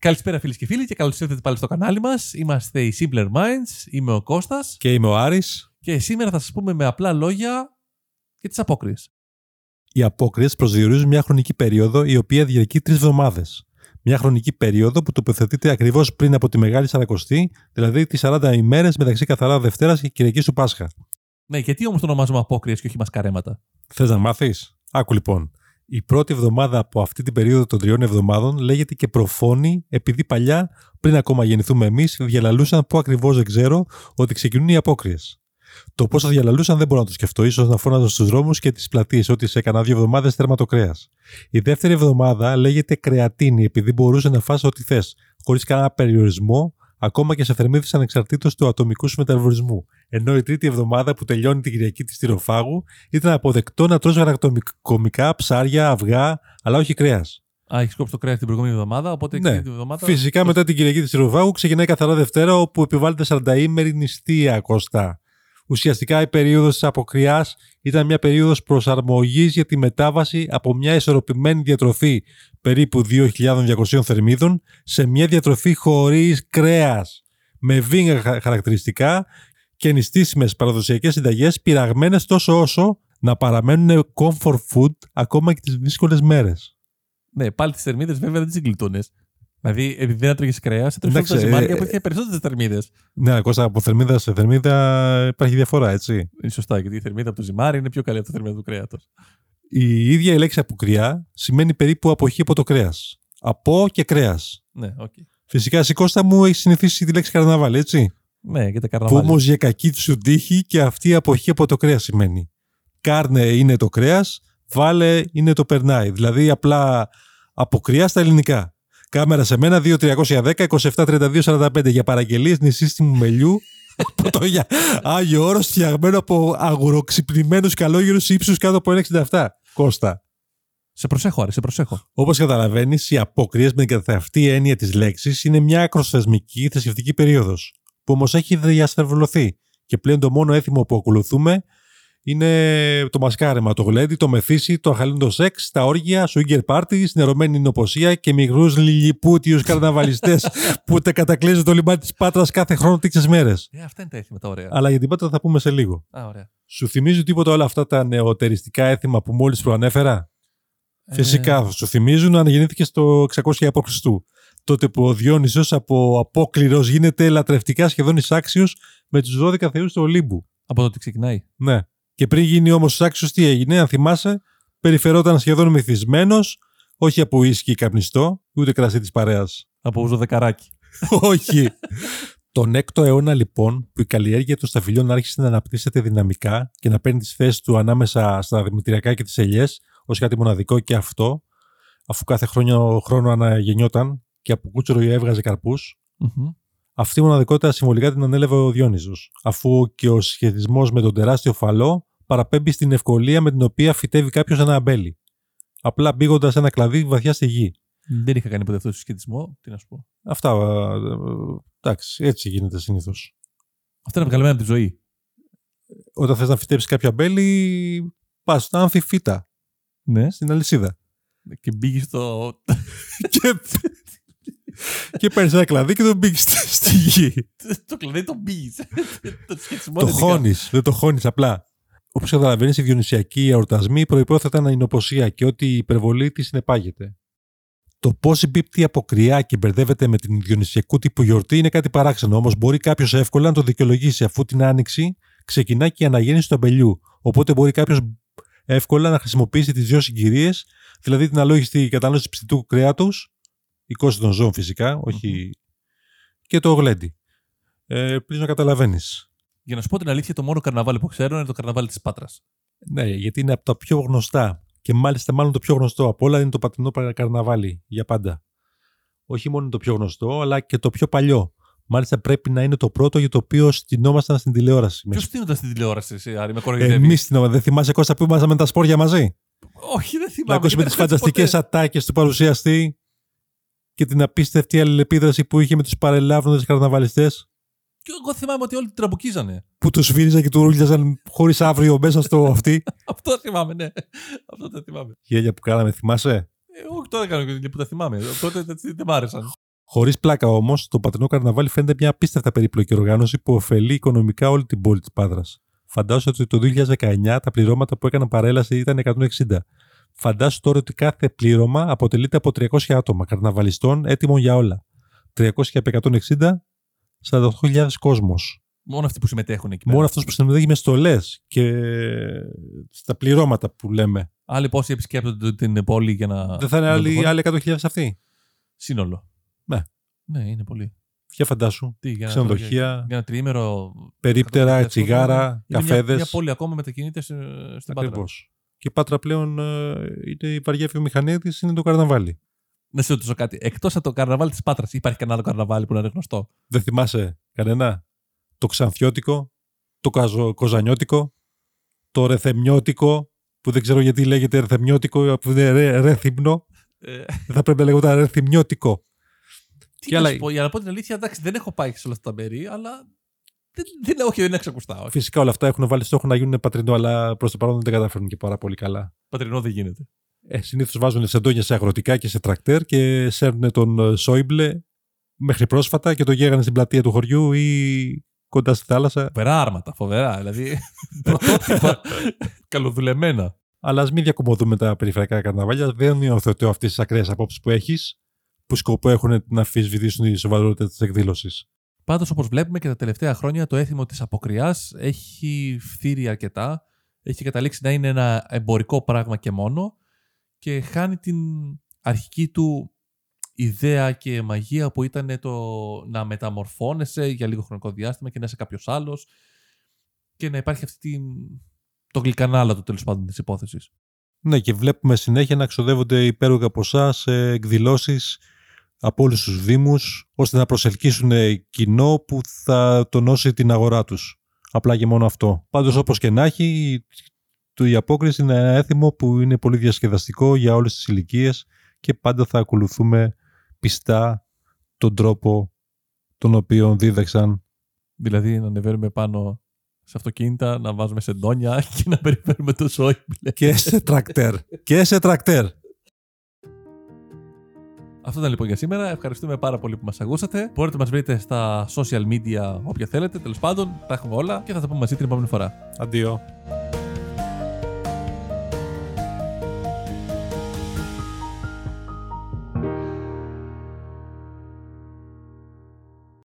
Καλησπέρα φίλες και φίλοι και καλώς ήρθατε πάλι στο κανάλι μας. Είμαστε οι Simple Minds, είμαι ο Κώστας. Και είμαι ο Άρης. Και σήμερα θα σας πούμε με απλά λόγια για τις απόκριες. Οι απόκριες προσδιορίζουν μια χρονική περίοδο η οποία διαρκεί 3 εβδομάδες. Μια χρονική περίοδο που τοποθετείται ακριβώς πριν από τη Μεγάλη Σαρακοστή, δηλαδή τις 40 ημέρες μεταξύ καθαρά Δευτέρας και Κυριακής του Πάσχα. Ναι, γιατί όμως το ονομάζουμε απόκριες και όχι μασκαρέματα? Θες να μάθεις? Άκου λοιπόν. Η πρώτη εβδομάδα από αυτή την περίοδο των 3 εβδομάδων λέγεται και προφώνη, επειδή παλιά, πριν ακόμα γεννηθούμε εμείς, διαλαλούσαν πού ακριβώς δεν ξέρω ότι ξεκινούν οι απόκριες. Το πώς θα διαλαλούσαν δεν μπορώ να το σκεφτώ, ίσως να φώναζαν στους δρόμους και τις πλατείες ότι σε κανένα 2 εβδομάδες τέρμα το κρέας. Η δεύτερη εβδομάδα λέγεται κρεατίνη, επειδή μπορούσε να φας ό,τι θες, χωρίς κανένα περιορισμό, ακόμα και σε θερμίδες ανεξαρτήτως του ατομικού σου μεταβολισμού. Ενώ η τρίτη εβδομάδα που τελειώνει την Κυριακή της Τυροφάγου ήταν αποδεκτό να τρως γαλακτοκομικά, ψάρια, αυγά, αλλά όχι κρέας. Α, έχει κόψει το κρέας την προηγούμενη εβδομάδα, οπότε ναι. Φυσικά μετά την Κυριακή της Τυροφάγου ξεκινάει καθαρά Δευτέρα, όπου επιβάλλεται 40ήμερη νηστεία, Κώστα. Ουσιαστικά η περίοδος της αποκριάς ήταν μια περίοδος προσαρμογής για τη μετάβαση από μια ισορροπημένη διατροφή περίπου 2.200 θερμίδων σε μια διατροφή χωρίς κρέας, με βίγα χαρακτηριστικά και νηστίσιμες παραδοσιακές συνταγές πειραγμένες τόσο όσο να παραμένουν comfort food ακόμα και τις δύσκολες μέρες. Ναι, πάλι τις θερμίδες βέβαια δεν τις γλιτώνες. Δηλαδή, επειδή δεν έτρωγες κρέας, έτρωγες τα ζυμάρια που είχε περισσότερες θερμίδες. Ναι, Κώστα, από θερμίδα σε θερμίδα υπάρχει διαφορά, έτσι. Είναι σωστά, γιατί η θερμίδα από το ζυμάρι είναι πιο καλή από τη θερμίδα του κρέατος. Η ίδια η λέξη αποκριά σημαίνει περίπου αποχή από το κρέας. Από και κρέας. Ναι, okay. Φυσικά, εσύ Κώστα μου έχει συνηθίσει τη λέξη καρναβάλι, έτσι. Ναι, και τα καρναβάλι. Που όμως για κακή του τύχη και αυτή η αποχή από το κρέας σημαίνει. Κάρνε είναι το κρέας, βάλε είναι το περνάει. Δηλαδή, απλά αποκριά στα ελληνικά. Κάμερα σε μένα 2-310-27-32-45 για παραγγελίες νησίστημου μελιού για Άγιο Όρος φτιαγμένο από αγουροξυπνημένους καλόγερους ύψους κάτω από 1,67. Κώστα. Σε προσέχω, Άρη, σε προσέχω. Όπως καταλαβαίνεις, οι απόκριες με την αυτή έννοια της λέξης είναι μια ακροσθεσμική θρησκευτική περίοδος που όμως έχει διαστρεβλωθεί και πλέον το μόνο έθιμο που ακολουθούμε είναι το μασκάρεμα, το γλέντι, το μεθύσι, το αχαλήνδο σεξ, τα όργια, sugar party, συνερωμένη νοποσία και μικρούς λιλιπούτιους καρναβαλιστές που τα κατακλείζουν το λιμάνι της Πάτρας κάθε χρόνο τύξες μέρες. Αυτά είναι τα έθιμα τα ωραία. Αλλά για την Πάτρα θα πούμε σε λίγο. Α, ωραία. Σου θυμίζουν τίποτα όλα αυτά τα νεοτεριστικά έθιμα που μόλις προανέφερα? Φυσικά σου θυμίζουν αν γεννήθηκε στο 600 απ' Χριστού. Τότε που ο Διόνυσος από απόκληρος γίνεται λατρευτικά σχεδόν εισάξιος με τους 12 θεούς του Ολύμπου. Από τότε ξεκινάει. Ναι. Και πριν γίνει όμως άξιος, τι έγινε, αν θυμάσαι, περιφερόταν σχεδόν μυθισμένος, όχι από ίσκι καπνιστό, ούτε κρασί της παρέας. Από ούζο δεκαράκι. Όχι. Τον 6ο αιώνα, λοιπόν, που η καλλιέργεια των σταφυλιών άρχισε να αναπτύσσεται δυναμικά και να παίρνει τις θέσεις του ανάμεσα στα δημητριακά και τις ελιές, ως κάτι μοναδικό και αυτό, αφού κάθε χρόνο αναγεννιόταν και από κούτσουρο έβγαζε καρπούς. Mm-hmm. Αυτή η μοναδικότητα συμβολικά την ανέλαβε ο Διόνυσος, αφού και ο σχετισμός με τον τεράστιο φαλό παραπέμπει στην ευκολία με την οποία φυτεύει κάποιος ένα αμπέλι. Απλά μπήγοντας ένα κλαδί βαθιά στη γη. Δεν είχα κάνει ποτέ αυτό το σχετισμό, τι να σου πω. Αυτά. Εντάξει, έτσι γίνεται συνήθως. Αυτά είναι βγαλμένα από τη ζωή. Όταν θες να φυτέψεις κάποιο αμπέλι, πας στο άνθη φύτα. Ναι. Στην αλυσίδα. Και μπήγει στο. Και παίρνει ένα κλαδί και τον πήγε στη γη. Το κλαδί τον πήγε. Το χώνει. Δεν το χώνει απλά. Όπως καταλαβαίνει, οι διονυσιακοί εορτασμοί προϋπόθεταν ανινοποσία και ότι η υπερβολή τη συνεπάγεται. Το πώς συμπίπτει αποκριά και μπερδεύεται με την διονυσιακού τύπου γιορτή είναι κάτι παράξενο. Όμως μπορεί κάποιος εύκολα να το δικαιολογήσει, αφού την άνοιξη ξεκινά και η αναγέννηση του αμπελιού. Οπότε μπορεί κάποιος εύκολα να χρησιμοποιήσει τις δύο συγκυρίες, δηλαδή την αλόγιστη κατανάλωση ψητού κρέατος. Η κόση των ζώων φυσικά, όχι. Mm-hmm. Και το γλέντι. Πλήρω να καταλαβαίνει. Για να σου πω την αλήθεια, το μόνο καρναβάλι που ξέρω είναι το καρναβάλι της Πάτρας. Ναι, γιατί είναι από τα πιο γνωστά. Και μάλιστα, μάλλον το πιο γνωστό από όλα είναι το πατρινό καρναβάλι για πάντα. Όχι μόνο το πιο γνωστό, αλλά και το πιο παλιό. Μάλιστα, πρέπει να είναι το πρώτο για το οποίο στηνόμασταν στην τηλεόραση. Ποιο στήνονταν στην τηλεόραση, εσύ, Άρη, με κοροϊδεύει? Εμείς στηνόμασταν. Δεν θυμάσαι, Κώστα, που ήμασταν με τα σπόρια μαζί? Όχι, δεν θυμάμαι. Να ακούσουμε τις φανταστικές ατάκες του παρουσιαστή. Και την απίστευτη αλληλεπίδραση που είχε με τους παρελάβνοντες καρναβαλιστές. Και εγώ θυμάμαι ότι όλοι την τραμπουκίζανε. Που τους σφύριζαν και του ρούλιαζαν χωρίς αύριο μέσα στο αυτή. Αυτό θυμάμαι, ναι. Αυτό το θυμάμαι. Γέλια που κάναμε, θυμάσαι? Εγώ τώρα κάνω γέλια που τα θυμάμαι. Τότε δεν μ' άρεσαν. Χωρίς πλάκα όμως, το πατρινό καρναβάλι φαίνεται μια απίστευτα περίπλοκη οργάνωση που ωφελεί οικονομικά όλη την πόλη της Πάτρας. Φαντάσου ότι το 2019 τα πληρώματα που έκαναν παρέλαση ήταν 160. Φαντάσου τώρα ότι κάθε πλήρωμα αποτελείται από 300 άτομα, καρναβαλιστών έτοιμων για όλα. 300 επί 160, 48.000 κόσμος. Μόνο αυτοί που συμμετέχουν εκεί. Μόνο αυτός που συμμετέχει με στολές και στα πληρώματα που λέμε. Άλλοι πόσοι επισκέπτονται την πόλη για να. Δεν θα είναι άλλοι 100.000 αυτοί. Σύνολο. Ναι. Ναι, είναι πολύ. Και φαντάσου. Τι, για ξενοδοχεία, για ένα τριήμερο. Περίπτερα, τσιγάρα, καφέδες. Μια πόλη ακόμα μετακινείται στην Πάτρα. Ακριβώς. Και η Πάτρα πλέον είναι η βαριά βιομηχανία της, είναι το καρναβάλι. Να σε ρωτήσω κάτι. Εκτός από το καρναβάλι της Πάτρας, υπάρχει κανένα άλλο καρναβάλι που να είναι γνωστό? Δεν θυμάσαι κανένα? Το Ξανθιώτικο, το Κοζανιώτικο, το Ρεθεμιώτικο, που δεν ξέρω γιατί λέγεται Ρεθεμιώτικο, που είναι Ρέθυμνο. Θα πρέπει να λέγεται Ρεθεμιώτικο. Τι να σου πω, για να πω την αλήθεια, εντάξει, δεν έχω πάει σε όλα αυτά τα μέρη, αλλά δεν εξακουστά. Όχι. Φυσικά όλα αυτά έχουν βάλει στόχο να γίνουν πατρινό, αλλά προς το παρόν δεν τα καταφέρνουν και πάρα πολύ καλά. Πατρινό δεν γίνεται. Συνήθως βάζουν σεντόνια σε αγροτικά και σε τρακτέρ και σέρνουν τον Σόιμπλε μέχρι πρόσφατα και το γέγανε στην πλατεία του χωριού ή κοντά στη θάλασσα. Φοβερά άρματα, φοβερά. Δηλαδή πρωτότυπα, καλοδουλεμένα. Αλλά ας μην διακομωδούμε τα περιφερειακά καρναβάλια. Δεν υιοθετώ αυτές τις ακραίες απόψεις που έχεις, που σκοπό έχουν να αμφισβητήσουν τη σοβαρότητα της εκδήλωσης. Πάντως, όπως βλέπουμε και τα τελευταία χρόνια, το έθιμο της αποκριάς έχει φθείρει αρκετά. Έχει καταλήξει να είναι ένα εμπορικό πράγμα και μόνο και χάνει την αρχική του ιδέα και μαγεία που ήταν το να μεταμορφώνεσαι για λίγο χρονικό διάστημα και να είσαι κάποιος άλλος και να υπάρχει το γλυκανάλατο τέλος πάντων της υπόθεσης. Ναι, και βλέπουμε συνέχεια να ξοδεύονται υπέρογα ποσά σε εκδηλώσεις από όλους τους δήμους, ώστε να προσελκύσουν κοινό που θα τονώσει την αγορά τους. Απλά και μόνο αυτό. Πάντως, όπως και να έχει, η απόκριση είναι ένα έθιμο που είναι πολύ διασκεδαστικό για όλες τις ηλικίες και πάντα θα ακολουθούμε πιστά τον τρόπο τον οποίο δίδαξαν. Δηλαδή να ανεβαίνουμε πάνω σε αυτοκίνητα, να βάζουμε σεντόνια και να περιφέρουμε το Σόιμπλε. Και σε τρακτέρ. Αυτό ήταν λοιπόν για σήμερα. Ευχαριστούμε πάρα πολύ που μας ακούσατε. Μπορείτε να μας βρείτε στα social media όποια θέλετε. Τέλος πάντων, τα έχουμε όλα και θα τα πούμε μαζί την επόμενη φορά. Αντίο.